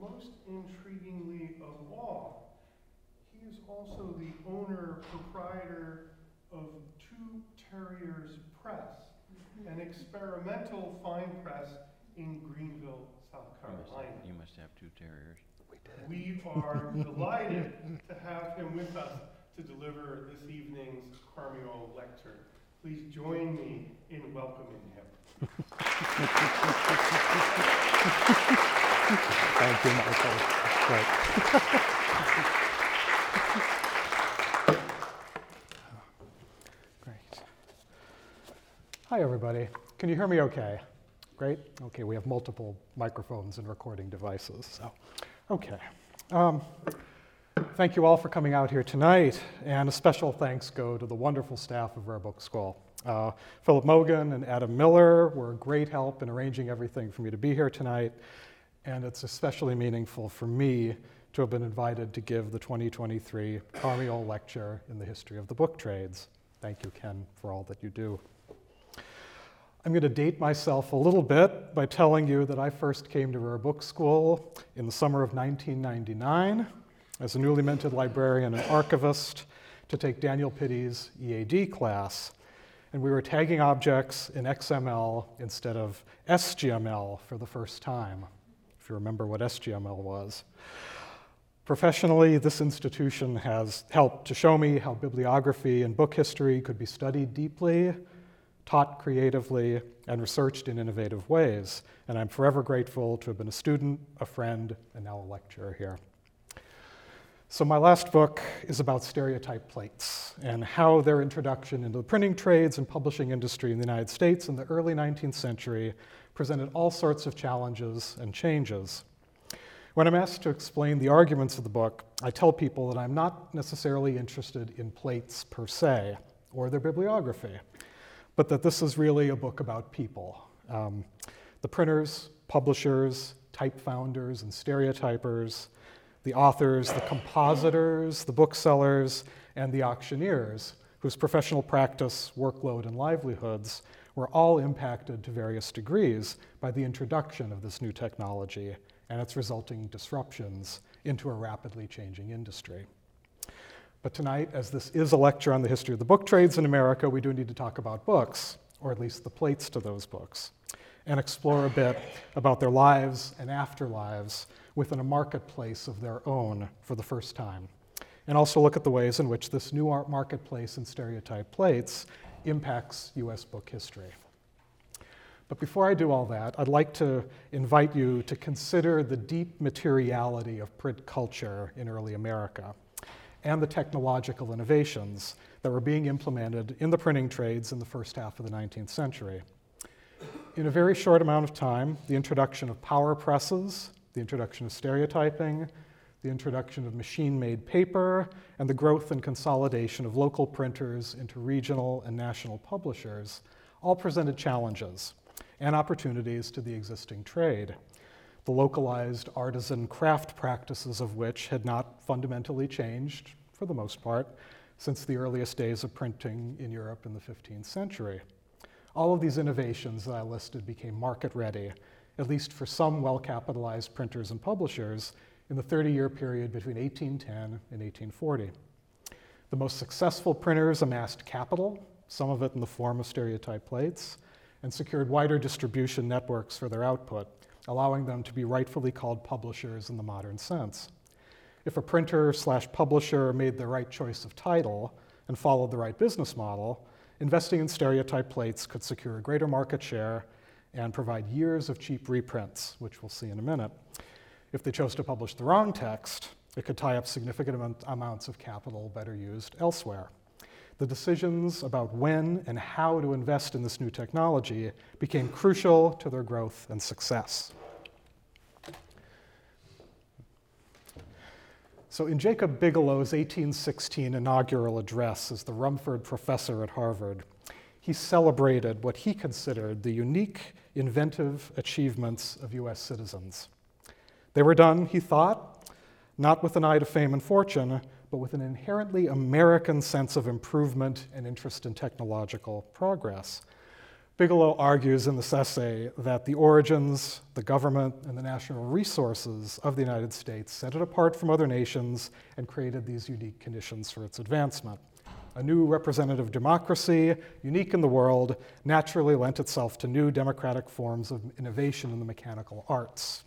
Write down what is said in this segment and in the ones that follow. most intriguingly of all, he is also the owner, proprietor of Two Terriers Press, an experimental fine press in Greenville, South Carolina. You must have two terriers. We did. We are delighted to have him with us to deliver this evening's Karmiole Lecture. Please join me in welcoming him. Thank you, Michael. Great. Hi, everybody. Can you hear me okay? Great? Okay, we have multiple microphones and recording devices, so okay. Thank you all for coming out here tonight, and a special thanks go to the wonderful staff of Rare Book School. Philip Mogan and Adam Miller were a great help in arranging everything for me to be here tonight, and it's especially meaningful for me to have been invited to give the 2023 Karmiole Lecture in the History of the Book Trades. Thank you, Ken, for all that you do. I'm going to date myself a little bit by telling you that I first came to Rare Book School in the summer of 1999. As a newly minted librarian and archivist to take Daniel Pitte's EAD class. And we were tagging objects in XML instead of SGML for the first time, if you remember what SGML was. Professionally, this institution has helped to show me how bibliography and book history could be studied deeply, taught creatively, and researched in innovative ways. And I'm forever grateful to have been a student, a friend, and now a lecturer here. So my last book is about stereotype plates and how their introduction into the printing trades and publishing industry in the United States in the early 19th century presented all sorts of challenges and changes. When I'm asked to explain the arguments of the book, I tell people that I'm not necessarily interested in plates per se or their bibliography, but that this is really a book about people. The printers, publishers, type founders, and stereotypers, the authors, the compositors, the booksellers, and the auctioneers, whose professional practice, workload, and livelihoods were all impacted to various degrees by the introduction of this new technology and its resulting disruptions into a rapidly changing industry. But tonight, as this is a lecture on the history of the book trades in America, we do need to talk about books, or at least the plates to those books, and explore a bit about their lives and afterlives within a marketplace of their own for the first time, and also look at the ways in which this new art marketplace and stereotype plates impacts US book history. But before I do all that, I'd like to invite you to consider the deep materiality of print culture in early America and the technological innovations that were being implemented in the printing trades in the first half of the 19th century. In a very short amount of time, the introduction of power presses, the introduction of stereotyping, the introduction of machine-made paper, and the growth and consolidation of local printers into regional and national publishers all presented challenges and opportunities to the existing trade, the localized artisan craft practices of which had not fundamentally changed, for the most part, since the earliest days of printing in Europe in the 15th century. All of these innovations that I listed became market-ready, at least for some well-capitalized printers and publishers, in the 30-year period between 1810 and 1840. The most successful printers amassed capital, some of it in the form of stereotype plates, and secured wider distribution networks for their output, allowing them to be rightfully called publishers in the modern sense. If a printer/publisher made the right choice of title and followed the right business model, investing in stereotype plates could secure a greater market share and provide years of cheap reprints, which we'll see in a minute. If they chose to publish the wrong text, it could tie up significant amounts of capital better used elsewhere. The decisions about when and how to invest in this new technology became crucial to their growth and success. So in Jacob Bigelow's 1816 inaugural address as the Rumford professor at Harvard, he celebrated what he considered the unique, inventive achievements of US citizens. They were done, he thought, not with an eye to fame and fortune, but with an inherently American sense of improvement and interest in technological progress. Bigelow argues in this essay that the origins, the government, and the national resources of the United States set it apart from other nations and created these unique conditions for its advancement. A new representative democracy, unique in the world, naturally lent itself to new democratic forms of innovation in the mechanical arts.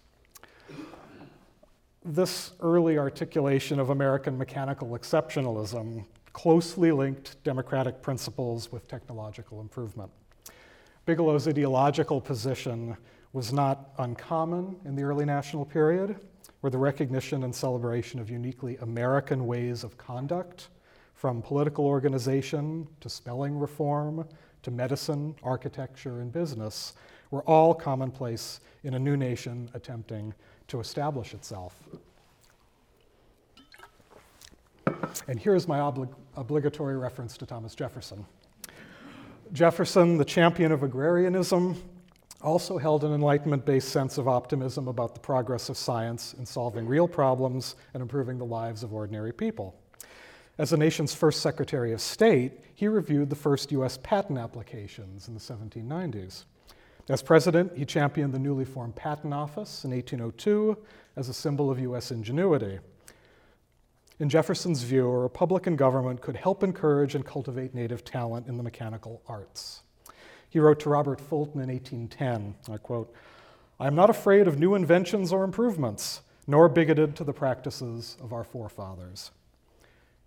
This early articulation of American mechanical exceptionalism closely linked democratic principles with technological improvement. Bigelow's ideological position was not uncommon in the early national period, where the recognition and celebration of uniquely American ways of conduct, from political organization to spelling reform to medicine, architecture, and business, were all commonplace in a new nation attempting to establish itself. And here's my obligatory reference to Thomas Jefferson. Jefferson, the champion of agrarianism, also held an Enlightenment-based sense of optimism about the progress of science in solving real problems and improving the lives of ordinary people. As the nation's first Secretary of State, he reviewed the first U.S. patent applications in the 1790s. As president, he championed the newly formed Patent Office in 1802 as a symbol of U.S. ingenuity. In Jefferson's view, a Republican government could help encourage and cultivate native talent in the mechanical arts. He wrote to Robert Fulton in 1810, I quote, "I am not afraid of new inventions or improvements, nor bigoted to the practices of our forefathers."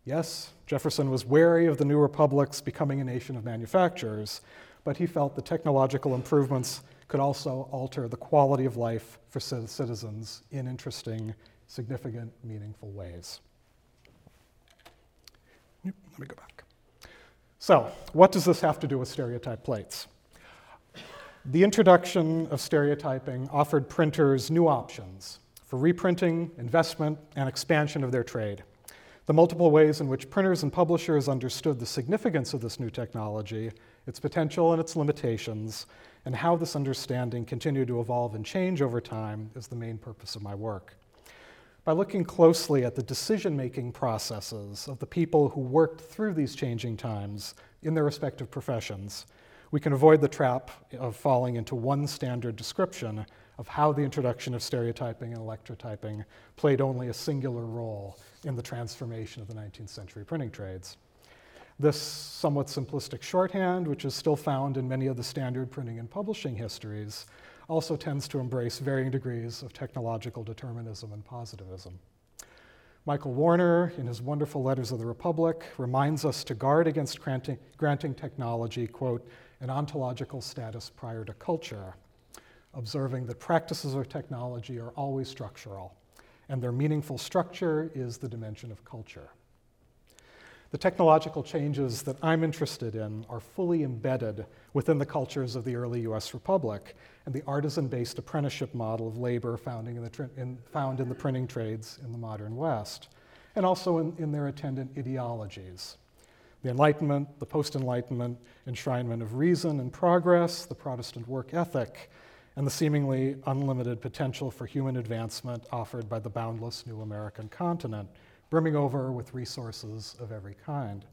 Yes, Jefferson was wary of the new republics becoming a nation of manufacturers, but he felt the technological improvements could also alter the quality of life for citizens in interesting, significant, meaningful ways. Let me go back. So, what does this have to do with stereotype plates? The introduction of stereotyping offered printers new options for reprinting, investment, and expansion of their trade. The multiple ways in which printers and publishers understood the significance of this new technology, its potential and its limitations, and how this understanding continued to evolve and change over time is the main purpose of my work. By looking closely at the decision-making processes of the people who worked through these changing times in their respective professions, we can avoid the trap of falling into one standard description of how the introduction of stereotyping and electrotyping played only a singular role in the transformation of the 19th century printing trades. This somewhat simplistic shorthand, which is still found in many of the standard printing and publishing histories, also tends to embrace varying degrees of technological determinism and positivism. Michael Warner, in his wonderful Letters of the Republic, reminds us to guard against granting technology, quote, an ontological status prior to culture, observing that practices of technology are always structural, and their meaningful structure is the dimension of culture. The technological changes that I'm interested in are fully embedded within the cultures of the early U.S. Republic and the artisan-based apprenticeship model of labor found in the printing trades in the modern West, and also in their attendant ideologies. The Enlightenment, the post-Enlightenment, enshrinement of reason and progress, the Protestant work ethic, and the seemingly unlimited potential for human advancement offered by the boundless new American continent, brimming over with resources of every kind.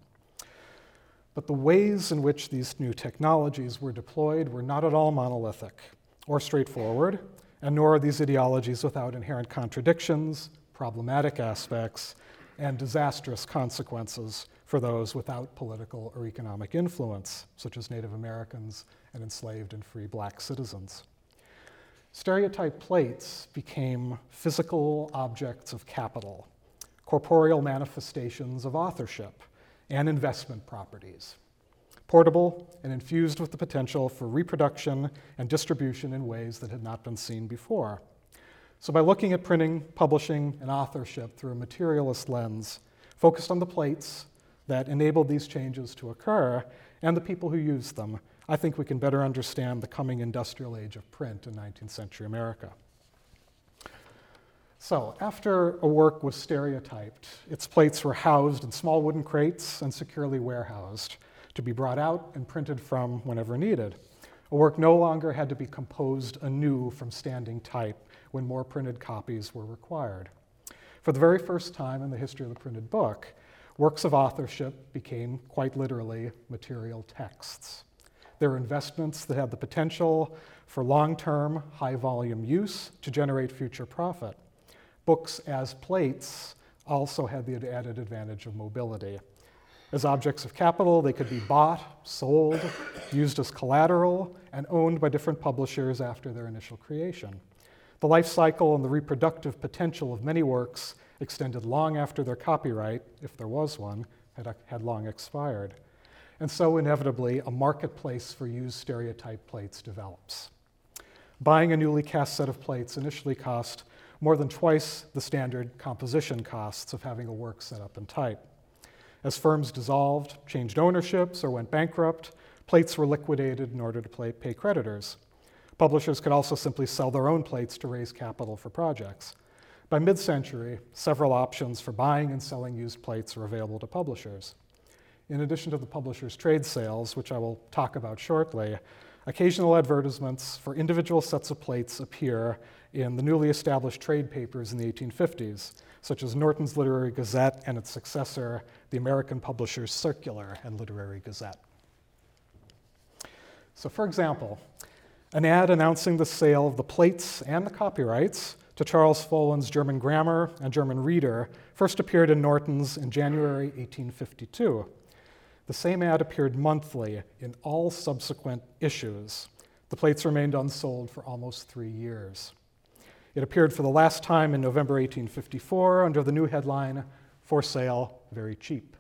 But the ways in which these new technologies were deployed were not at all monolithic or straightforward, and nor are these ideologies without inherent contradictions, problematic aspects, and disastrous consequences for those without political or economic influence, such as Native Americans and enslaved and free black citizens. Stereotype plates became physical objects of capital, corporeal manifestations of authorship, and investment properties, portable and infused with the potential for reproduction and distribution in ways that had not been seen before. So by looking at printing, publishing, and authorship through a materialist lens, focused on the plates that enabled these changes to occur and the people who used them, I think we can better understand the coming industrial age of print in 19th century America. So, after a work was stereotyped, its plates were housed in small wooden crates and securely warehoused to be brought out and printed from whenever needed. A work no longer had to be composed anew from standing type when more printed copies were required. For the very first time in the history of the printed book, works of authorship became, quite literally, material texts. They're investments that have the potential for long-term, high-volume use to generate future profit. Books as plates also had the added advantage of mobility. As objects of capital, they could be bought, sold, used as collateral, and owned by different publishers after their initial creation. The life cycle and the reproductive potential of many works extended long after their copyright, if there was one, had long expired. And so inevitably, a marketplace for used stereotype plates develops. Buying a newly cast set of plates initially cost more than twice the standard composition costs of having a work set up in type. As firms dissolved, changed ownerships, or went bankrupt, plates were liquidated in order to pay creditors. Publishers could also simply sell their own plates to raise capital for projects. By mid-century, several options for buying and selling used plates are available to publishers. In addition to the publishers' trade sales, which I will talk about shortly, occasional advertisements for individual sets of plates appear in the newly established trade papers in the 1850s, such as Norton's Literary Gazette and its successor, the American Publisher's Circular and Literary Gazette. So for example, an ad announcing the sale of the plates and the copyrights to Charles Follen's German Grammar and German Reader first appeared in Norton's in January 1852. The same ad appeared monthly in all subsequent issues. The plates remained unsold for almost 3 years. It appeared for the last time in November 1854 under the new headline, "For Sale, Very Cheap."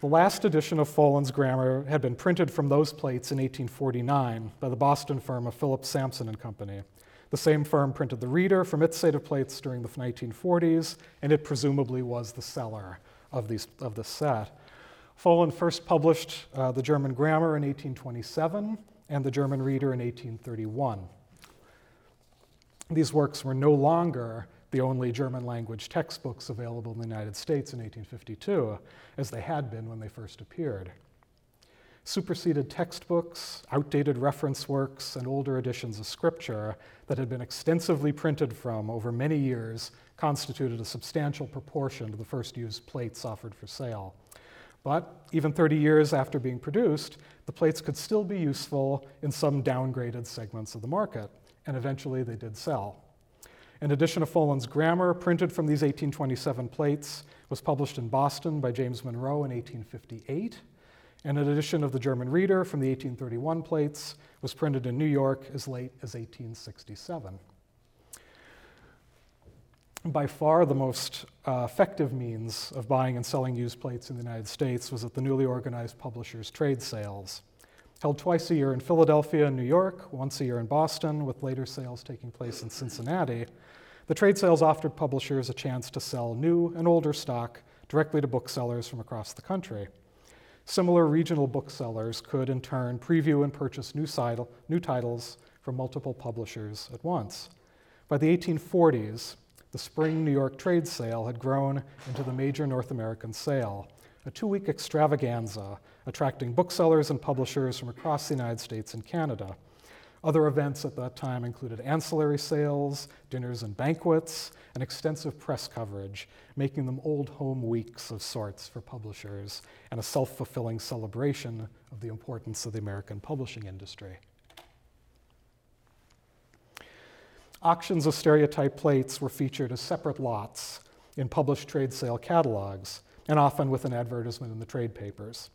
The last edition of Follen's Grammar had been printed from those plates in 1849 by the Boston firm of Philip Sampson and Company. The same firm printed the Reader from its slate of plates during the 1940s, and it presumably was the seller of this set. Follen first published the German Grammar in 1827 and the German Reader in 1831. These works were no longer the only German language textbooks available in the United States in 1852, as they had been when they first appeared. Superseded textbooks, outdated reference works, and older editions of scripture that had been extensively printed from over many years constituted a substantial proportion of the first used plates offered for sale. But even 30 years after being produced, the plates could still be useful in some downgraded segments of the market, and eventually they did sell. An edition of Follen's Grammar, printed from these 1827 plates, was published in Boston by James Monroe in 1858, and an edition of the German Reader from the 1831 plates was printed in New York as late as 1867. By far the most effective means of buying and selling used plates in the United States was at the newly organized publishers' trade sales, held twice a year in Philadelphia and New York, once a year in Boston, with later sales taking place in Cincinnati. The trade sales offered publishers a chance to sell new and older stock directly to booksellers from across the country. Similar regional booksellers could, in turn, preview and purchase new titles from multiple publishers at once. By the 1840s, the spring New York trade sale had grown into the major North American sale, a two-week extravaganza attracting booksellers and publishers from across the United States and Canada. Other events at that time included ancillary sales, dinners and banquets, and extensive press coverage, making them old home weeks of sorts for publishers and a self-fulfilling celebration of the importance of the American publishing industry. Auctions of stereotype plates were featured as separate lots in published trade sale catalogs, and often with an advertisement in the trade papers.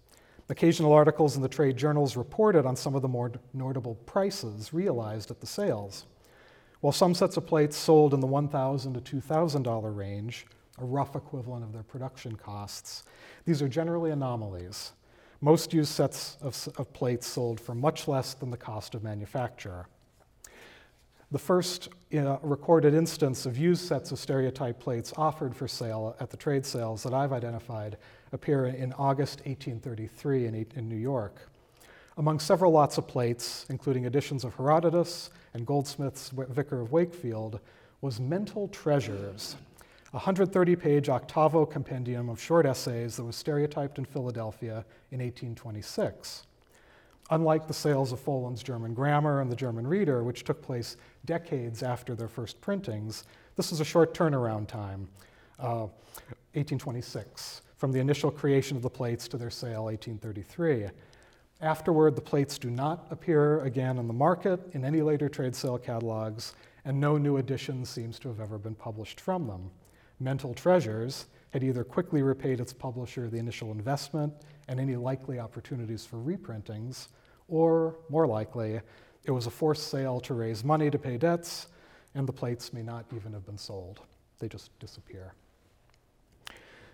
Occasional articles in the trade journals reported on some of the more notable prices realized at the sales. While some sets of plates sold in the $1,000 to $2,000 range, a rough equivalent of their production costs, these are generally anomalies. Most used sets of plates sold for much less than the cost of manufacture. The first recorded instance of used sets of stereotype plates offered for sale at the trade sales that I've identified appear in August 1833 in New York. Among several lots of plates, including editions of Herodotus and Goldsmith's Vicar of Wakefield, was Mental Treasures, a 130-page octavo compendium of short essays that was stereotyped in Philadelphia in 1826. Unlike the sales of Follen's German Grammar and the German Reader, which took place decades after their first printings, this was a short turnaround time, 1826, from the initial creation of the plates to their sale, 1833. Afterward, the plates do not appear again on the market in any later trade sale catalogs, and no new edition seems to have ever been published from them. Mental Treasures had either quickly repaid its publisher the initial investment and any likely opportunities for reprintings, or, more likely, it was a forced sale to raise money to pay debts, and the plates may not even have been sold. They just disappear.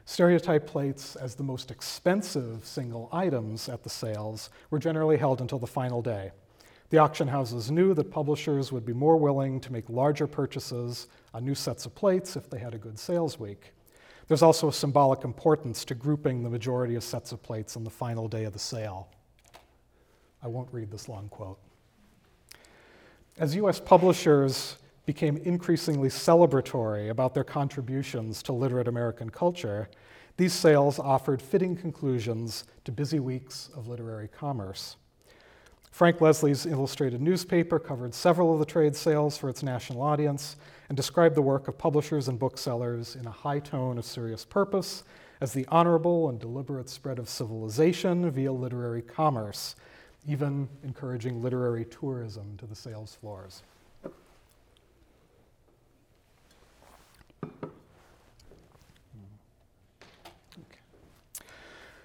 Stereotype plates as the most expensive single items at the sales were generally held until the final day. The auction houses knew that publishers would be more willing to make larger purchases on new sets of plates if they had a good sales week. There's also a symbolic importance to grouping the majority of sets of plates on the final day of the sale. I won't read this long quote. As U.S. publishers became increasingly celebratory about their contributions to literate American culture, these sales offered fitting conclusions to busy weeks of literary commerce. Frank Leslie's illustrated newspaper covered several of the trade sales for its national audience and described the work of publishers and booksellers in a high tone of serious purpose as the honorable and deliberate spread of civilization via literary commerce, even encouraging literary tourism to the sales floors.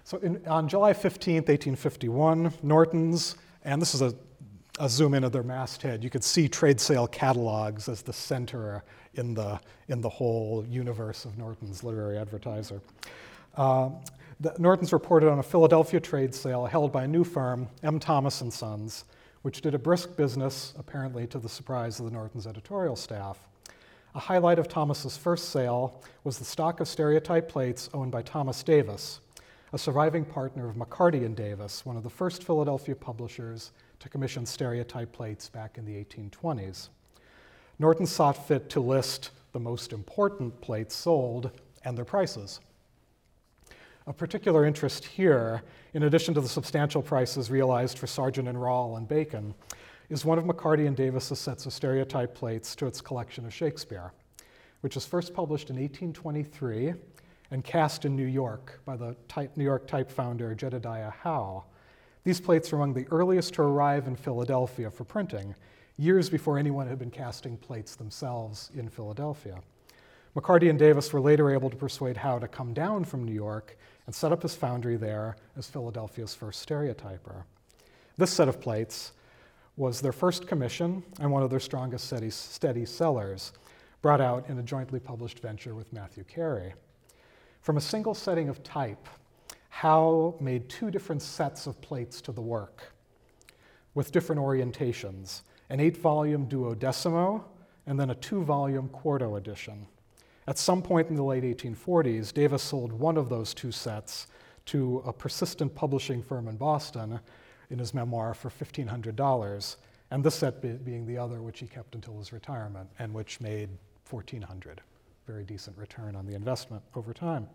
So on July 15th, 1851, Norton's, and this is a zoom in of their masthead, you could see trade sale catalogs as the center in the whole universe of Norton's literary advertiser. Norton's reported on a Philadelphia trade sale held by a new firm, M. Thomas & Sons, which did a brisk business, apparently to the surprise of the Norton's editorial staff. A highlight of Thomas's first sale was the stock of stereotype plates owned by Thomas Davis, a surviving partner of McCarty and Davis, one of the first Philadelphia publishers to commission stereotype plates back in the 1820s. Norton sought fit to list the most important plates sold and their prices. Of particular interest here, in addition to the substantial prices realized for Sargent and Rawl and Bacon, is one of McCarty and Davis's sets of stereotype plates to its collection of Shakespeare, which was first published in 1823 and cast in New York by the New York type founder Jedediah Howe. These plates were among the earliest to arrive in Philadelphia for printing, years before anyone had been casting plates themselves in Philadelphia. McCarty and Davis were later able to persuade Howe to come down from New York and set up his foundry there as Philadelphia's first stereotyper. This set of plates was their first commission and one of their strongest steady sellers, brought out in a jointly published venture with Matthew Carey. From a single setting of type, Howe made two different sets of plates to the work with different orientations, an 8-volume duodecimo and then a 2-volume quarto edition. At some point in the late 1840s, Davis sold one of those two sets to a persistent publishing firm in Boston in his memoir for $1,500, and this set being the other, which he kept until his retirement and which made $1,400. Very decent return on the investment over time.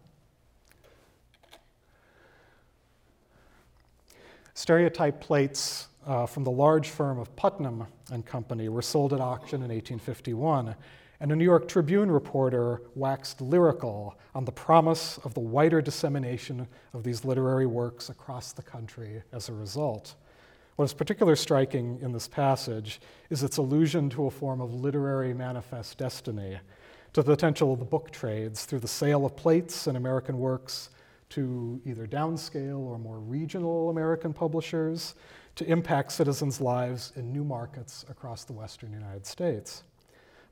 Stereotype plates from the large firm of Putnam and Company were sold at auction in 1851, and a New York Tribune reporter waxed lyrical on the promise of the wider dissemination of these literary works across the country as a result. What is particularly striking in this passage is its allusion to a form of literary manifest destiny, to the potential of the book trades through the sale of plates and American works to either downscale or more regional American publishers to impact citizens' lives in new markets across the western United States.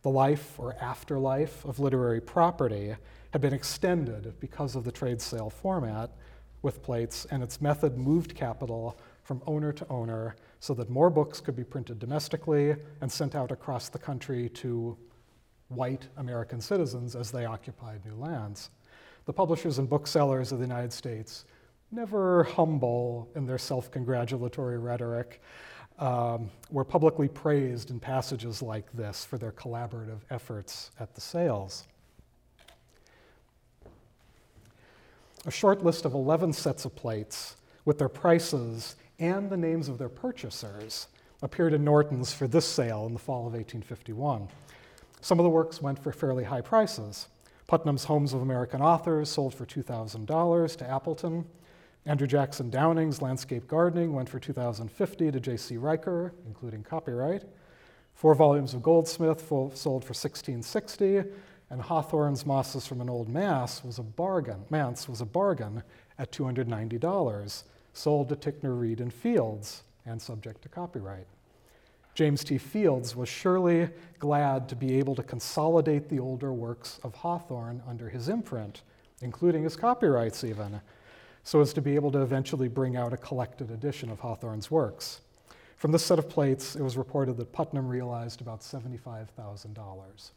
The life or afterlife of literary property had been extended because of the trade sale format with plates, and its method moved capital from owner to owner so that more books could be printed domestically and sent out across the country to white American citizens as they occupied new lands. The publishers and booksellers of the United States, never humble in their self-congratulatory rhetoric, were publicly praised in passages like this for their collaborative efforts at the sales. A short list of 11 sets of plates with their prices and the names of their purchasers appeared in Norton's for this sale in the fall of 1851. Some of the works went for fairly high prices. Putnam's Homes of American Authors sold for $2,000 to Appleton. Andrew Jackson Downing's Landscape Gardening went for $2,050 to JC Riker, including copyright. 4 volumes of Goldsmith sold for $1,660, and Hawthorne's Mosses from an Old Manse was a bargain. At $290, sold to Ticknor, Reed, and Fields, and subject to copyright. James T. Fields was surely glad to be able to consolidate the older works of Hawthorne under his imprint, including his copyrights even, so as to be able to eventually bring out a collected edition of Hawthorne's works. From this set of plates, it was reported that Putnam realized about $75,000.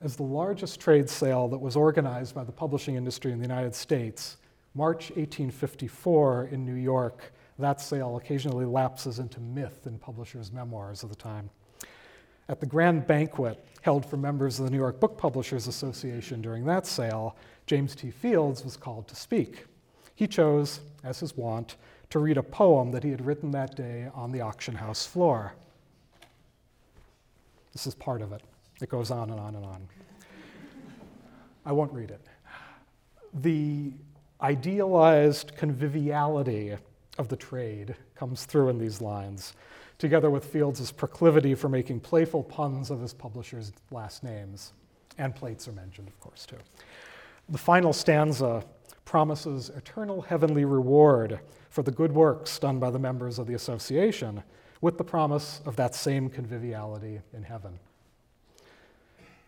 As the largest trade sale that was organized by the publishing industry in the United States, March 1854 in New York, that sale occasionally lapses into myth in publishers' memoirs of the time. At the grand banquet held for members of the New York Book Publishers Association during that sale, James T. Fields was called to speak. He chose, as his wont, to read a poem that he had written that day on the auction house floor. This is part of it. It goes on and on and on. I won't read it. The idealized conviviality of the trade comes through in these lines, together with Fields' proclivity for making playful puns of his publishers' last names. And plates are mentioned, of course, too. The final stanza promises eternal heavenly reward for the good works done by the members of the association, with the promise of that same conviviality in heaven.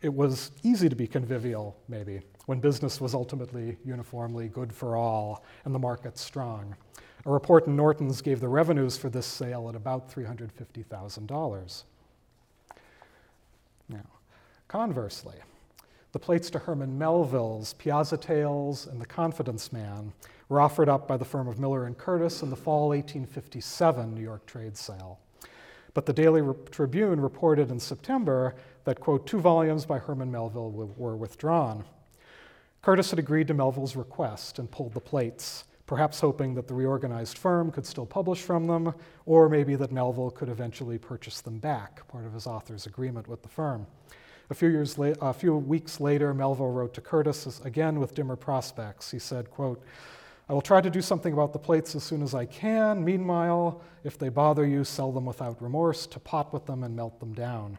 It was easy to be convivial, maybe, when business was ultimately uniformly good for all and the market strong. A report in Norton's gave the revenues for this sale at about $350,000. Now, conversely, the plates to Herman Melville's Piazza Tales and The Confidence Man were offered up by the firm of Miller and Curtis in the fall 1857 New York trade sale. But the Daily Tribune reported in September that, quote, 2 volumes by Herman Melville were withdrawn. Curtis had agreed to Melville's request and pulled the plates, perhaps hoping that the reorganized firm could still publish from them, or maybe that Melville could eventually purchase them back, part of his author's agreement with the firm. A few weeks later, Melville wrote to Curtis, again with dimmer prospects. He said, quote, I will try to do something about the plates as soon as I can. Meanwhile, if they bother you, sell them without remorse, to pot with them and melt them down.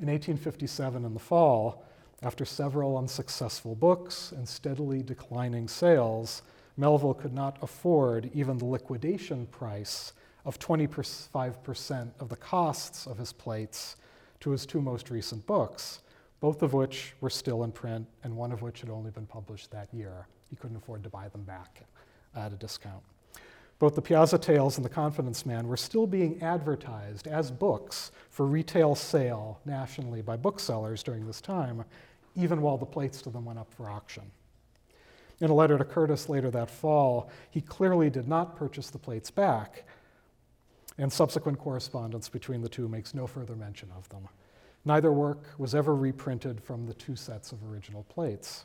In 1857, in the fall, after several unsuccessful books and steadily declining sales, Melville could not afford even the liquidation price of 25% of the costs of his plates to his 2 most recent books, both of which were still in print and one of which had only been published that year. He couldn't afford to buy them back at a discount. Both the Piazza Tales and The Confidence Man were still being advertised as books for retail sale nationally by booksellers during this time, even while the plates to them went up for auction. In a letter to Curtis later that fall, he clearly did not purchase the plates back, and subsequent correspondence between the 2 makes no further mention of them. Neither work was ever reprinted from the 2 sets of original plates.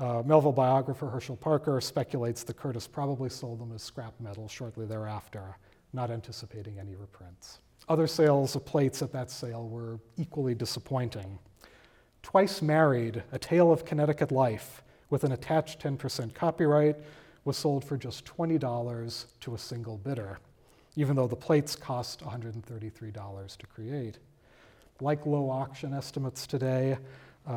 Melville biographer Herschel Parker speculates that Curtis probably sold them as scrap metal shortly thereafter, not anticipating any reprints. Other sales of plates at that sale were equally disappointing. Twice Married, A Tale of Connecticut Life, with an attached 10% copyright, was sold for just $20 to a single bidder, even though the plates cost $133 to create. Like low auction estimates today,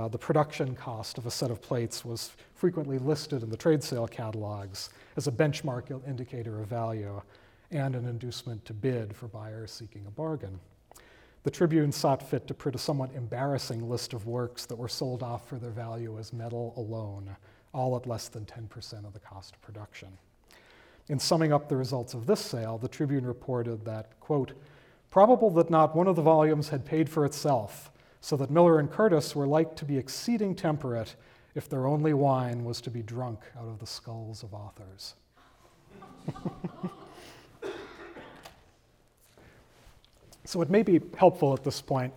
the production cost of a set of plates was frequently listed in the trade sale catalogs as a benchmark indicator of value and an inducement to bid for buyers seeking a bargain. The Tribune sought fit to print a somewhat embarrassing list of works that were sold off for their value as metal alone, all at less than 10% of the cost of production. In summing up the results of this sale, the Tribune reported that, quote, probable that not one of the volumes had paid for itself, so that Miller and Curtis were like to be exceeding temperate if their only wine was to be drunk out of the skulls of authors. So it may be helpful at this point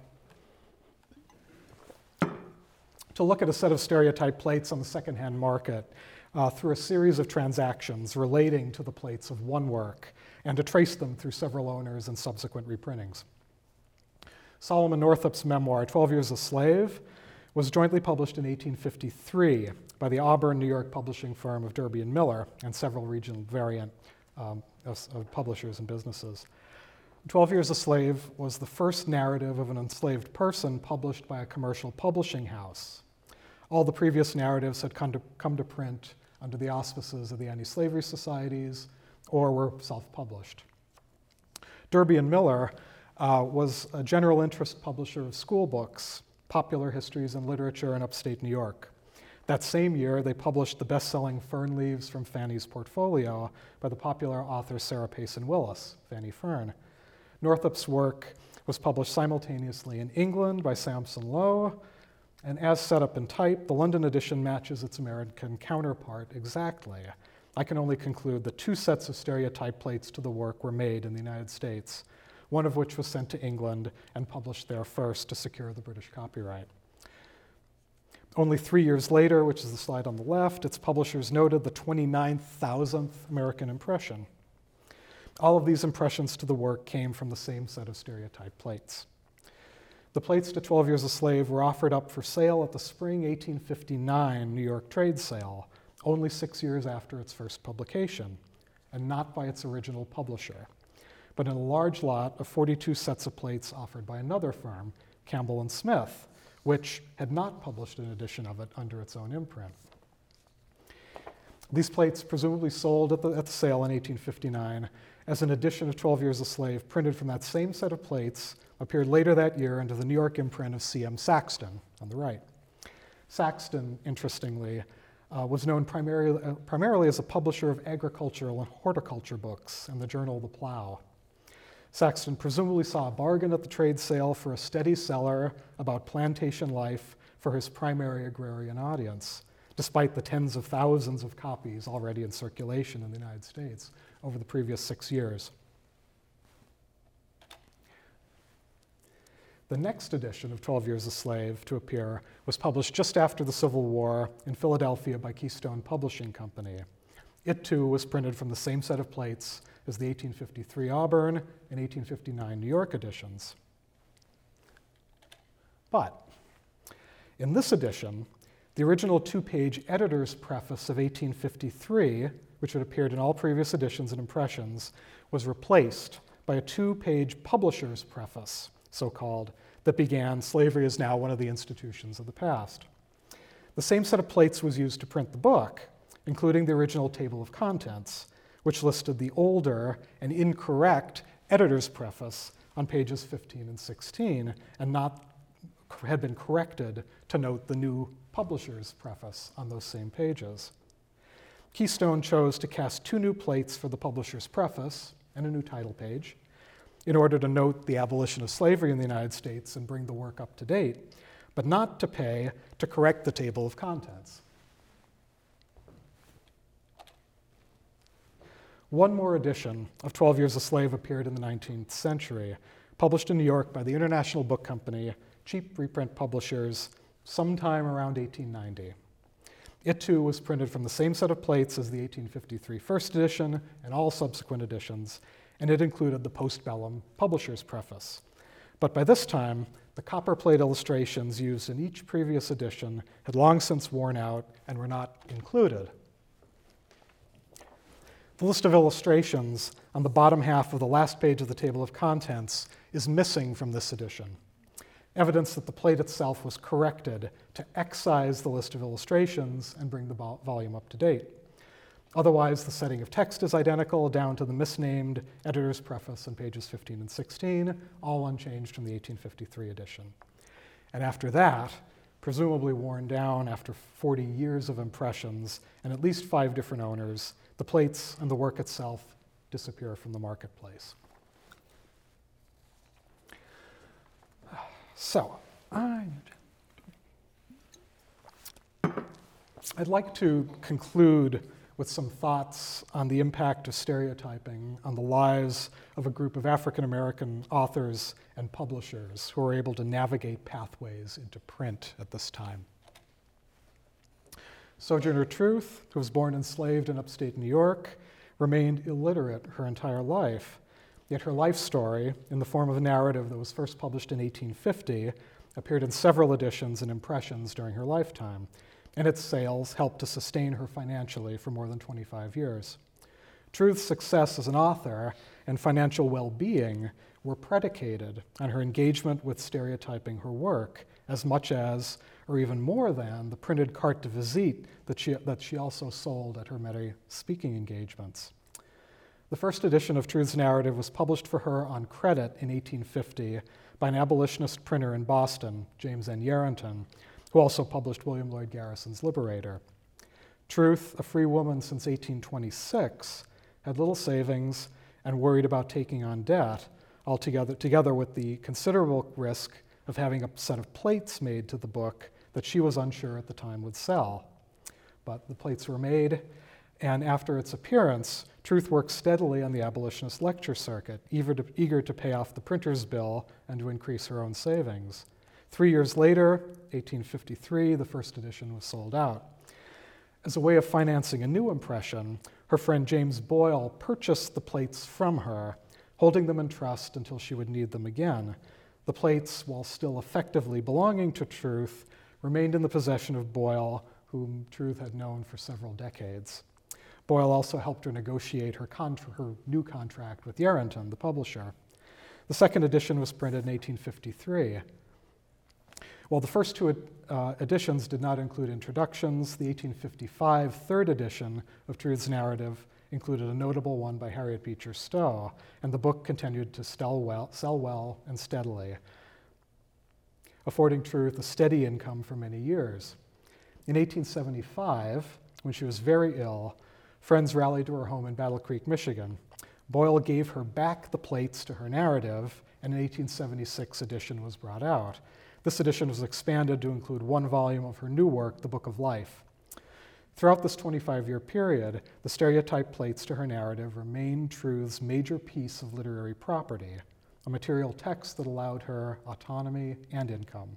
to look at a set of stereotype plates on the secondhand market through a series of transactions relating to the plates of one work and to trace them through several owners and subsequent reprintings. Solomon Northup's memoir, 12 Years a Slave, was jointly published in 1853 by the Auburn, New York publishing firm of Derby and Miller and several regional variant of publishers and businesses. 12 Years a Slave was the first narrative of an enslaved person published by a commercial publishing house. All the previous narratives had come to print under the auspices of the anti-slavery societies or were self-published. Derby and Miller was a general interest publisher of school books, popular histories and literature in upstate New York. That same year, they published the best-selling Fern Leaves from Fanny's Portfolio by the popular author Sarah Payson Willis, Fanny Fern. Northup's work was published simultaneously in England by Sampson Low, and as set up in type, the London edition matches its American counterpart exactly. I can only conclude that two sets of stereotype plates to the work were made in the United States, one of which was sent to England and published there first to secure the British copyright. Only 3 years later, which is the slide on the left, its publishers noted the 29,000th American impression. All of these impressions to the work came from the same set of stereotype plates. The plates to 12 Years a Slave were offered up for sale at the spring 1859 New York trade sale, only 6 years after its first publication, and not by its original publisher, but in a large lot of 42 sets of plates offered by another firm, Campbell and Smith, which had not published an edition of it under its own imprint. These plates presumably sold at the sale in 1859 as an edition of 12 Years a Slave printed from that same set of plates, appeared later that year under the New York imprint of C.M. Saxton on the right. Saxton, interestingly, was known primarily as a publisher of agricultural and horticulture books and the journal The Plow. Saxton presumably saw a bargain at the trade sale for a steady seller about plantation life for his primary agrarian audience, despite the tens of thousands of copies already in circulation in the United States over the previous 6 years. The next edition of 12 Years a Slave to appear was published just after the Civil War in Philadelphia by Keystone Publishing Company. It too was printed from the same set of plates as the 1853 Auburn and 1859 New York editions. But in this edition, the original two-page editor's preface of 1853, which had appeared in all previous editions and impressions, was replaced by a two-page publisher's preface, so-called, that began, "Slavery is now one of the institutions of the past." The same set of plates was used to print the book, including the original table of contents, which listed the older and incorrect editor's preface on pages 15 and 16, and had been corrected to note the new publisher's preface on those same pages. Keystone chose to cast two new plates for the publisher's preface and a new title page in order to note the abolition of slavery in the United States and bring the work up to date, but not to pay to correct the table of contents. One more edition of 12 Years a Slave appeared in the 19th century, published in New York by the International Book Company, cheap reprint publishers, sometime around 1890. It too was printed from the same set of plates as the 1853 first edition and all subsequent editions, and it included the postbellum publisher's preface. But by this time, the copperplate illustrations used in each previous edition had long since worn out and were not included. The list of illustrations on the bottom half of the last page of the table of contents is missing from this edition. Evidence that the plate itself was corrected to excise the list of illustrations and bring the volume up to date. Otherwise, the setting of text is identical down to the misnamed editor's preface on pages 15 and 16, all unchanged from the 1853 edition. And after that, presumably worn down after 40 years of impressions and at least 5 different owners, the plates and the work itself disappear from the marketplace. So, I'd like to conclude with some thoughts on the impact of stereotyping on the lives of a group of African American authors and publishers who were able to navigate pathways into print at this time. Sojourner Truth, who was born enslaved in upstate New York, remained illiterate her entire life. Yet her life story, in the form of a narrative that was first published in 1850, appeared in several editions and impressions during her lifetime, and its sales helped to sustain her financially for more than 25 years. Truth's success as an author and financial well-being were predicated on her engagement with stereotyping her work as much as, or even more than, the printed carte de visite that she also sold at her many speaking engagements. The first edition of Truth's narrative was published for her on credit in 1850 by an abolitionist printer in Boston, James N. Yerenton, who also published William Lloyd Garrison's Liberator. Truth, a free woman since 1826, had little savings and worried about taking on debt, together with the considerable risk of having a set of plates made to the book that she was unsure at the time would sell. But the plates were made, and after its appearance, Truth worked steadily on the abolitionist lecture circuit, eager to pay off the printer's bill and to increase her own savings. 3 years later, 1853, the first edition was sold out. As a way of financing a new impression, her friend James Boyle purchased the plates from her, holding them in trust until she would need them again. The plates, while still effectively belonging to Truth, remained in the possession of Boyle, whom Truth had known for several decades. Boyle also helped her negotiate her new contract with Yerenton, the publisher. The second edition was printed in 1853. While the first two editions did not include introductions, the 1855 third edition of Truth's narrative included a notable one by Harriet Beecher Stowe, and the book continued to sell well and steadily, affording Truth a steady income for many years. In 1875, when she was very ill, friends rallied to her home in Battle Creek, Michigan. Boyle gave her back the plates to her narrative, and an 1876 edition was brought out. This edition was expanded to include one volume of her new work, The Book of Life. Throughout this 25-year period, the stereotype plates to her narrative remained Truth's major piece of literary property, a material text that allowed her autonomy and income.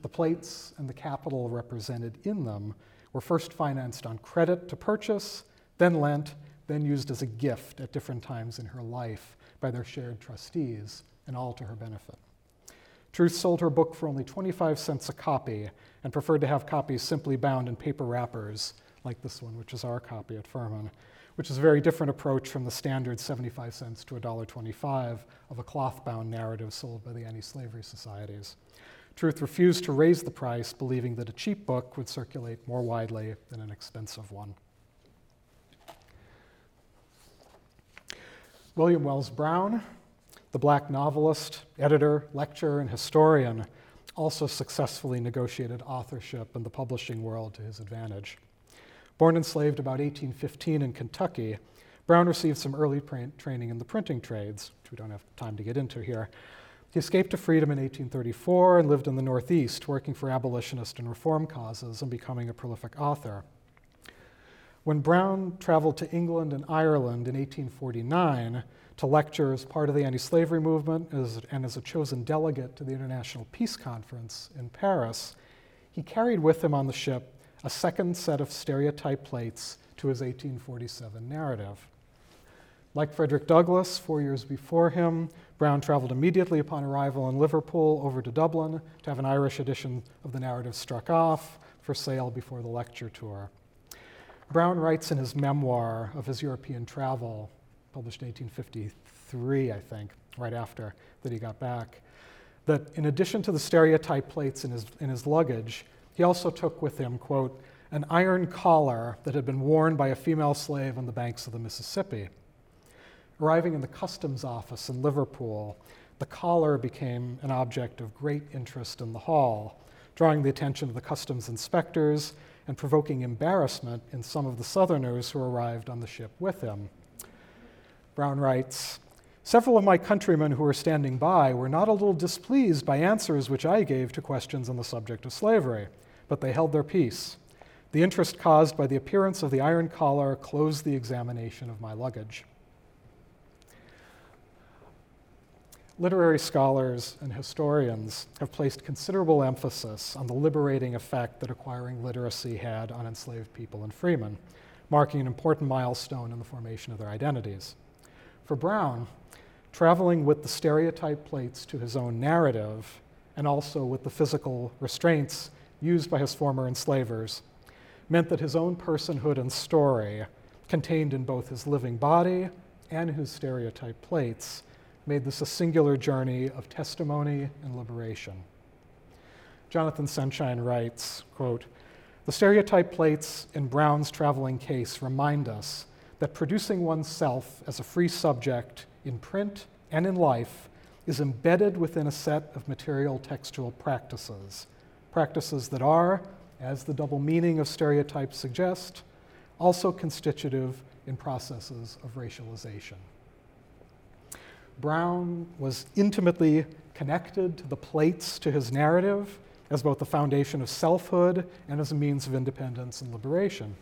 The plates and the capital represented in them were first financed on credit to purchase, then lent, then used as a gift at different times in her life by their shared trustees, and all to her benefit. Truth sold her book for only 25 cents a copy and preferred to have copies simply bound in paper wrappers, like this one, which is our copy at Furman, which is a very different approach from the standard 75 cents to $1.25 of a cloth-bound narrative sold by the anti-slavery societies. Truth refused to raise the price, believing that a cheap book would circulate more widely than an expensive one. William Wells Brown, the black novelist, editor, lecturer, and historian, also successfully negotiated authorship in the publishing world to his advantage. Born enslaved about 1815 in Kentucky, Brown received some early training in the printing trades, which we don't have time to get into here. He escaped to freedom in 1834 and lived in the Northeast, working for abolitionist and reform causes and becoming a prolific author. When Brown traveled to England and Ireland in 1849 to lecture as part of the anti-slavery movement and as a chosen delegate to the International Peace Conference in Paris, he carried with him on the ship a second set of stereotype plates to his 1847 narrative. Like Frederick Douglass, 4 years before him, Brown traveled immediately upon arrival in Liverpool over to Dublin to have an Irish edition of the narrative struck off for sale before the lecture tour. Brown writes in his memoir of his European travel, published in 1853, I think, right after that he got back, that in addition to the stereotype plates in his luggage, he also took with him, quote, an iron collar that had been worn by a female slave on the banks of the Mississippi. Arriving in the customs office in Liverpool, the collar became an object of great interest in the hall, drawing the attention of the customs inspectors and provoking embarrassment in some of the Southerners who arrived on the ship with him. Brown writes, several of my countrymen who were standing by were not a little displeased by answers which I gave to questions on the subject of slavery, but they held their peace. The interest caused by the appearance of the iron collar closed the examination of my luggage. Literary scholars and historians have placed considerable emphasis on the liberating effect that acquiring literacy had on enslaved people and freemen, marking an important milestone in the formation of their identities. For Brown, traveling with the stereotype plates to his own narrative and also with the physical restraints used by his former enslavers, meant that his own personhood and story, contained in both his living body and his stereotype plates, made this a singular journey of testimony and liberation. Jonathan Sunshine writes, quote, "The stereotype plates in Brown's traveling case remind us that producing oneself as a free subject in print and in life is embedded within a set of material textual practices, practices that are, as the double meaning of stereotypes suggest, also constitutive in processes of racialization." Brown was intimately connected to the plates to his narrative as both the foundation of selfhood and as a means of independence and liberation.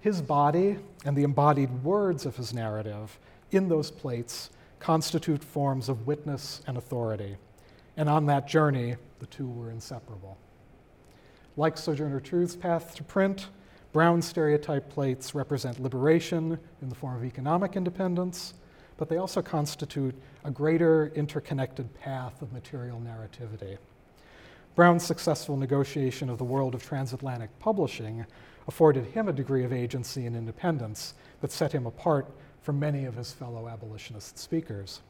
His body and the embodied words of his narrative in those plates constitute forms of witness and authority. And on that journey, the two were inseparable. Like Sojourner Truth's path to print, Brown's stereotype plates represent liberation in the form of economic independence, but they also constitute a greater interconnected path of material narrativity. Brown's successful negotiation of the world of transatlantic publishing afforded him a degree of agency and independence that set him apart from many of his fellow abolitionist speakers.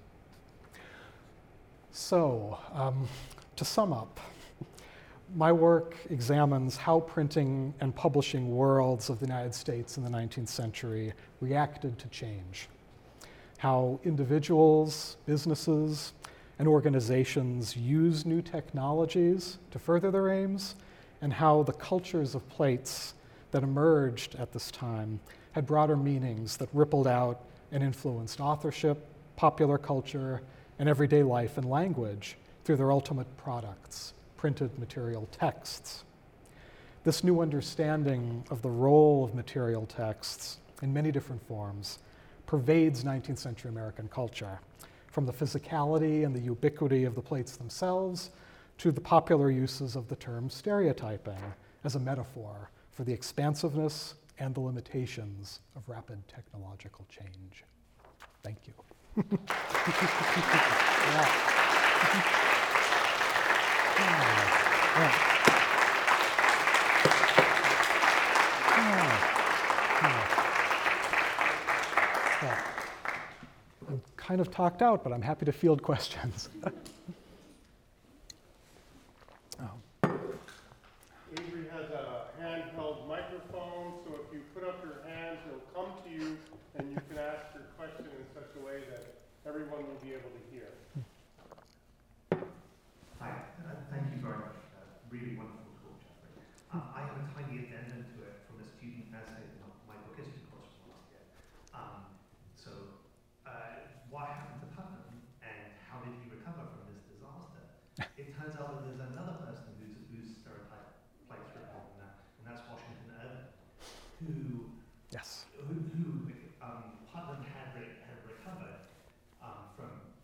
So, to sum up, my work examines how printing and publishing worlds of the United States in the 19th century reacted to change, how individuals, businesses, and organizations use new technologies to further their aims, and how the cultures of plates that emerged at this time had broader meanings that rippled out and influenced authorship, popular culture, and everyday life and language through their ultimate products, printed material texts. This new understanding of the role of material texts in many different forms pervades 19th century American culture, from the physicality and the ubiquity of the plates themselves to the popular uses of the term stereotyping as a metaphor for the expansiveness and the limitations of rapid technological change. Thank you. I'm kind of talked out, but I'm happy to field questions. Avery has a handheld microphone, so if you put up your hand, he'll come to you, and you can ask your question in such a way that everyone will be able to hear. Hi, thank you very much. Really wonderful talk, Jeffrey. I have a tiny addendum to it from a student essay that my book is from last year. What happened to Putnam, and how did he recover from this disaster? It turns out that there's another person whose stereotype plays a role in that, and that's Washington Irving, who Putnam had recovered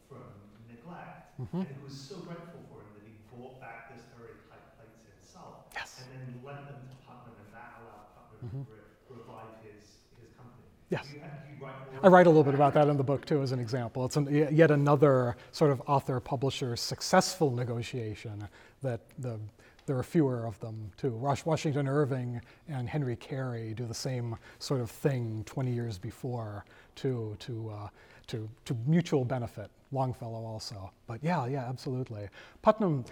from neglect, and who was so grateful for him that he brought back the stereotype plates himself, and then lent them to Putnam, and that allowed Putnam to revive his company. Yes. I write a little bit about that in the book, too, as an example. It's yet another sort of author-publisher successful negotiation that there are fewer of them, too. Washington Irving and Henry Carey do the same sort of thing 20 years before, too, to mutual benefit. Longfellow also. But yeah, absolutely. Putnam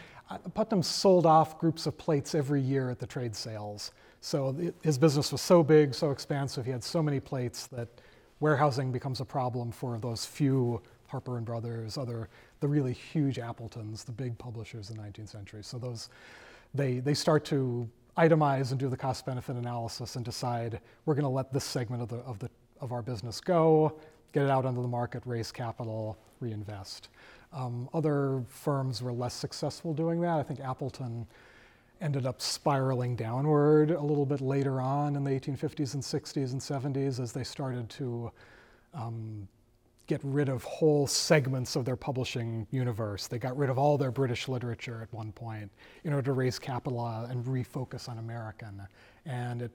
sold off groups of plates every year at the trade sales. So his business was so big, so expansive, he had so many plates that warehousing becomes a problem for those few Harper and Brothers, the really huge Appletons, the big publishers in the 19th century. So those, they start to itemize and do the cost-benefit analysis and decide, we're going to let this segment of our business go, get it out onto the market, raise capital, reinvest. Other firms were less successful doing that. I think Appleton ended up spiraling downward a little bit later on in the 1850s and 60s and 70s as they started to get rid of whole segments of their publishing universe. They got rid of all their British literature at one point in order to raise capital and refocus on American. And it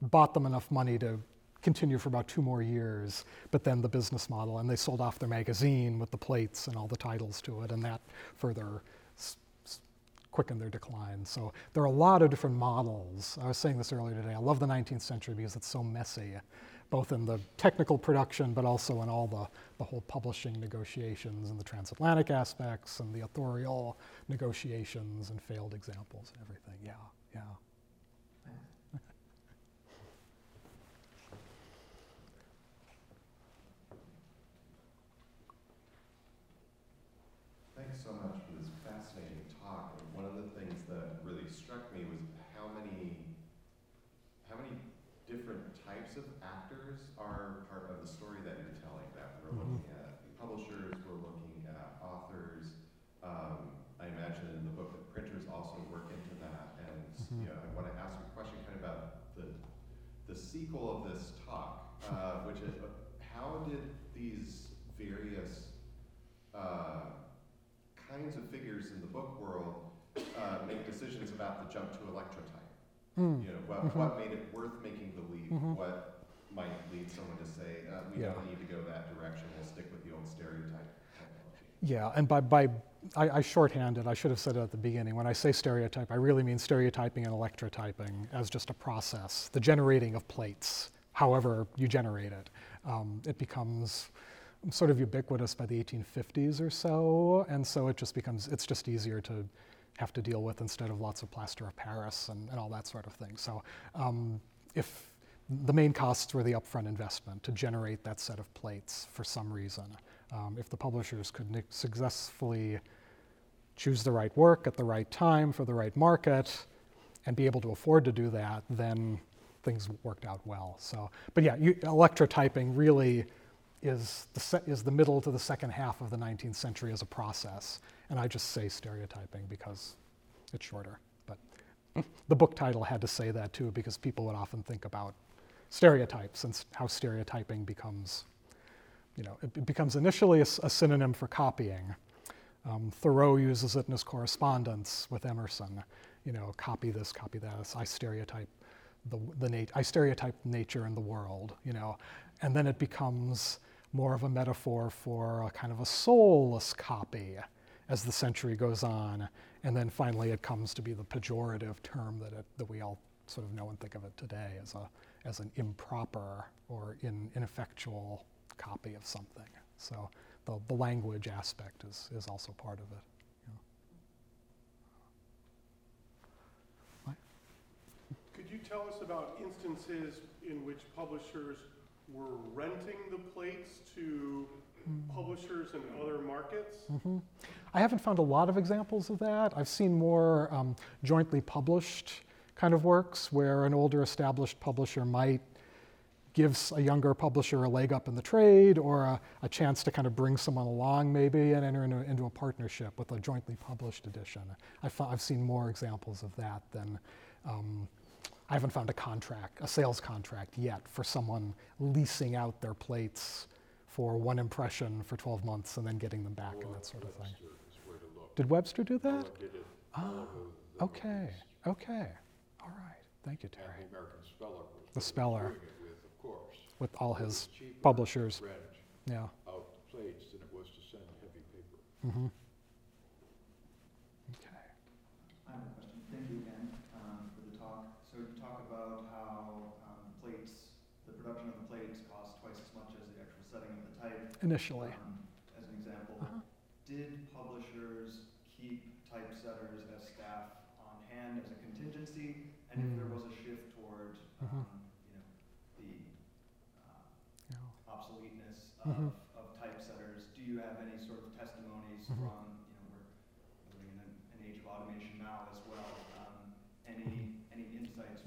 bought them enough money to continue for about 2 more years, but then the business model, and they sold off their magazine with the plates and all the titles to it, and that further quicken their decline. So there are a lot of different models. I was saying this earlier today. I love the 19th century because it's so messy, both in the technical production, but also in all the whole publishing negotiations and the transatlantic aspects and the authorial negotiations and failed examples and everything. Yeah, yeah. Thanks so much for this fascinating talk. And one of the things that really struck me was how many different types of actors are part of the story that you're telling. That we're looking at publishers, we're looking at authors. I imagine in the book that printers also work into that. And you know, I want to ask a question kind of about the sequel of this talk, which is how did these various kinds of figures in the book world make decisions about the jump to electrotype. You know, what made it worth making the leap? What might lead someone to say, we don't need to go that direction, we'll stick with the old stereotype technology. Yeah, and I shorthanded, I should have said it at the beginning, when I say stereotype, I really mean stereotyping and electrotyping as just a process, the generating of plates, however you generate it. It becomes sort of ubiquitous by the 1850s or so, and so it just becomes, it's just easier to have to deal with instead of lots of plaster of Paris and all that sort of thing. So if the main costs were the upfront investment to generate that set of plates for some reason, if the publishers could successfully choose the right work at the right time for the right market and be able to afford to do that, then things worked out well. So, but yeah, electrotyping really is the middle to the second half of the 19th century as a process. And I just say stereotyping because it's shorter. But the book title had to say that too, because people would often think about stereotypes and how stereotyping becomes, you know, it becomes initially a synonym for copying. Thoreau uses it in his correspondence with Emerson. You know, copy this, copy that. I stereotype I stereotype nature and the world, you know. And then it becomes more of a metaphor for a kind of a soulless copy as the century goes on. And then finally it comes to be the pejorative term that we all sort of know and think of it today as an improper or ineffectual copy of something. So the language aspect is also part of it. Yeah. Could you tell us about instances in which publishers were renting the plates to publishers and other markets? I haven't found a lot of examples of that. I've seen more jointly published kind of works where an older established publisher might give a younger publisher a leg up in the trade or a chance to kind of bring someone along maybe and enter into a partnership with a jointly published edition. I've seen more examples of that than I haven't found a sales contract yet for someone leasing out their plates for one impression for 12 months and then getting them back and that sort of thing. Did Webster do that? Okay. All right. Thank you, Terry. And the American Speller. The Speller. Of course. With all his publishers. Yeah. Out plates than it was to send heavy paper. Initially. As an example, did publishers keep typesetters as staff on hand as a contingency? And if there was a shift toward obsoleteness of typesetters, do you have any sort of testimonies from, you know, we're living in an age of automation now as well, any insights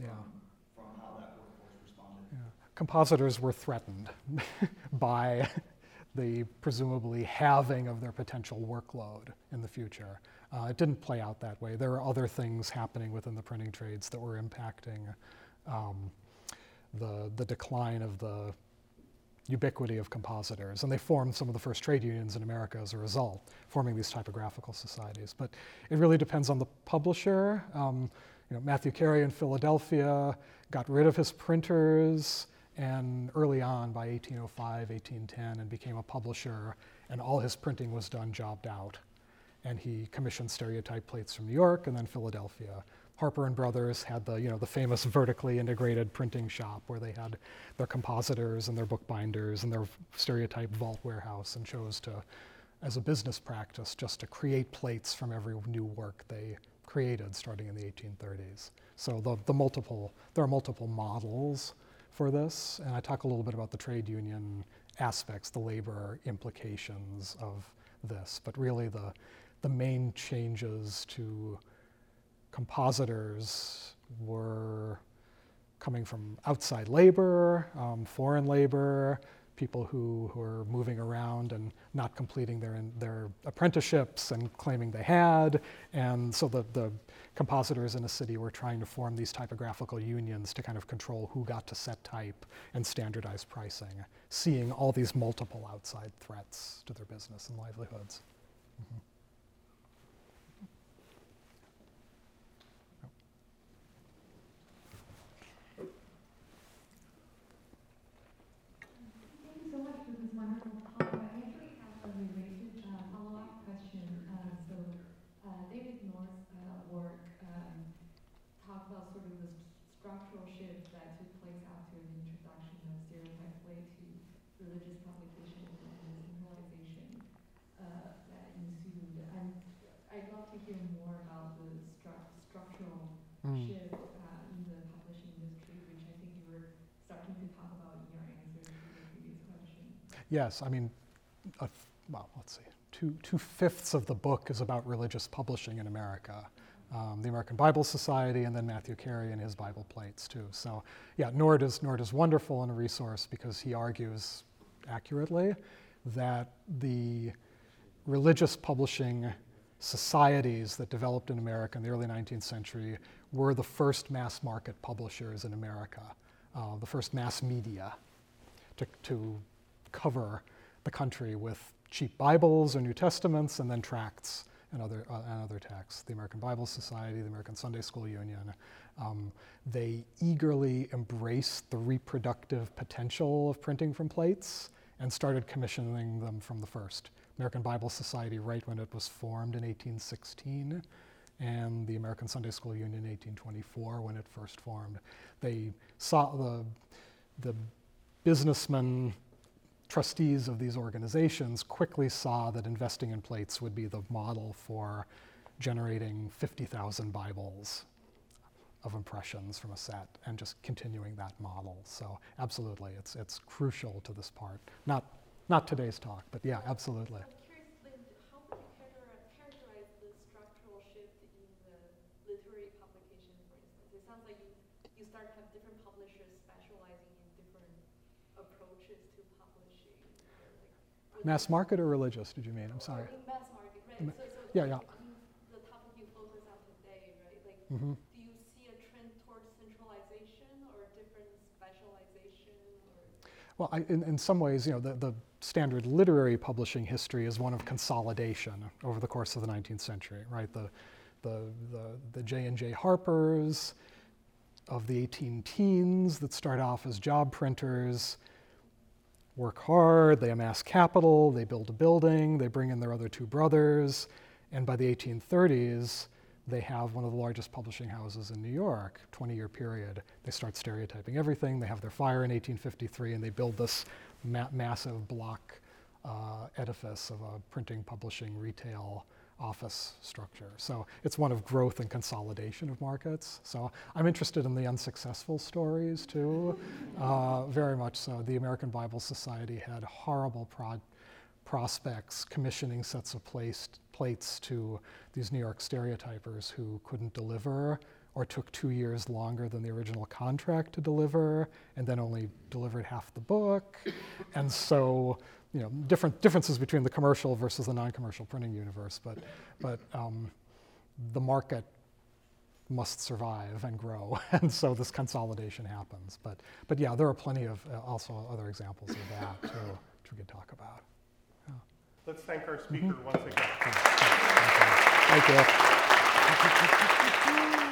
from how that workforce responded? Yeah. Compositors were threatened by the presumably halving of their potential workload in the future. It didn't play out that way. There are other things happening within the printing trades that were impacting the decline of the ubiquity of compositors. And they formed some of the first trade unions in America as a result, forming these typographical societies. But it really depends on the publisher. You know, Matthew Carey in Philadelphia got rid of his printers and early on by 1805, 1810, and became a publisher, and all his printing was done jobbed out. and he commissioned stereotype plates from New York and then Philadelphia. Harper and Brothers had the, the famous vertically integrated printing shop where they had their compositors and their bookbinders and their stereotype vault warehouse, and chose to, as a business practice, just to create plates from every new work they created starting in the 1830s. So there are multiple models for this, and I talk a little bit about the trade union aspects, the labor implications of this, but really the main changes to compositors were coming from outside labor, foreign labor, people who were moving around and not completing their apprenticeships and claiming they had. And so the compositors in a city were trying to form these typographical unions to kind of control who got to set type and standardize pricing, seeing all these multiple outside threats to their business and livelihoods. Mm-hmm. Yes, I mean, let's see, two-fifths of the book is about religious publishing in America. The American Bible Society, and then Matthew Carey and his Bible plates too. So yeah, Nord is wonderful in a resource because he argues accurately that the religious publishing societies that developed in America in the early 19th century were the first mass market publishers in America, the first mass media to cover the country with cheap Bibles or New Testaments, and then tracts and other texts. The American Bible Society, the American Sunday School Union, they eagerly embraced the reproductive potential of printing from plates and started commissioning them from the first. American Bible Society right when it was formed in 1816, and the American Sunday School Union in 1824 when it first formed. They saw the businessmen, trustees of these organizations quickly saw that investing in plates would be the model for generating 50,000 Bibles of impressions from a set and just continuing that model. So absolutely, it's crucial to this part. Not today's talk, but yeah, absolutely. I'm curious, Lynn, how would you characterize the structural shift in the literary publication, for instance? It sounds like you start to have different publishers specializing in different approaches to publishing. Mass market or religious, did you mean? I'm sorry. Mass market, right. So the topic you focus on today, right? Like, do you see a trend towards centralization or different specialization? Well, in some ways, the standard literary publishing history is one of consolidation over the course of the 19th century, right? The J&J Harpers of the 1810s that start off as job printers work hard, they amass capital, they build a building, they bring in their other two brothers, and by the 1830s, they have one of the largest publishing houses in New York, 20-year period. They start stereotyping everything. They have their fire in 1853, and they build this massive block edifice of a printing, publishing, retail office structure. So it's one of growth and consolidation of markets. So I'm interested in the unsuccessful stories too, very much so. The American Bible Society had horrible prospects commissioning sets of plates to these New York stereotypers who couldn't deliver or took 2 years longer than the original contract to deliver and then only delivered half the book. And so, differences between the commercial versus the non-commercial printing universe, but the market must survive and grow, and so this consolidation happens. But yeah, there are plenty of also other examples of that too, which we could talk about. Let's thank our speaker once again. Thank you.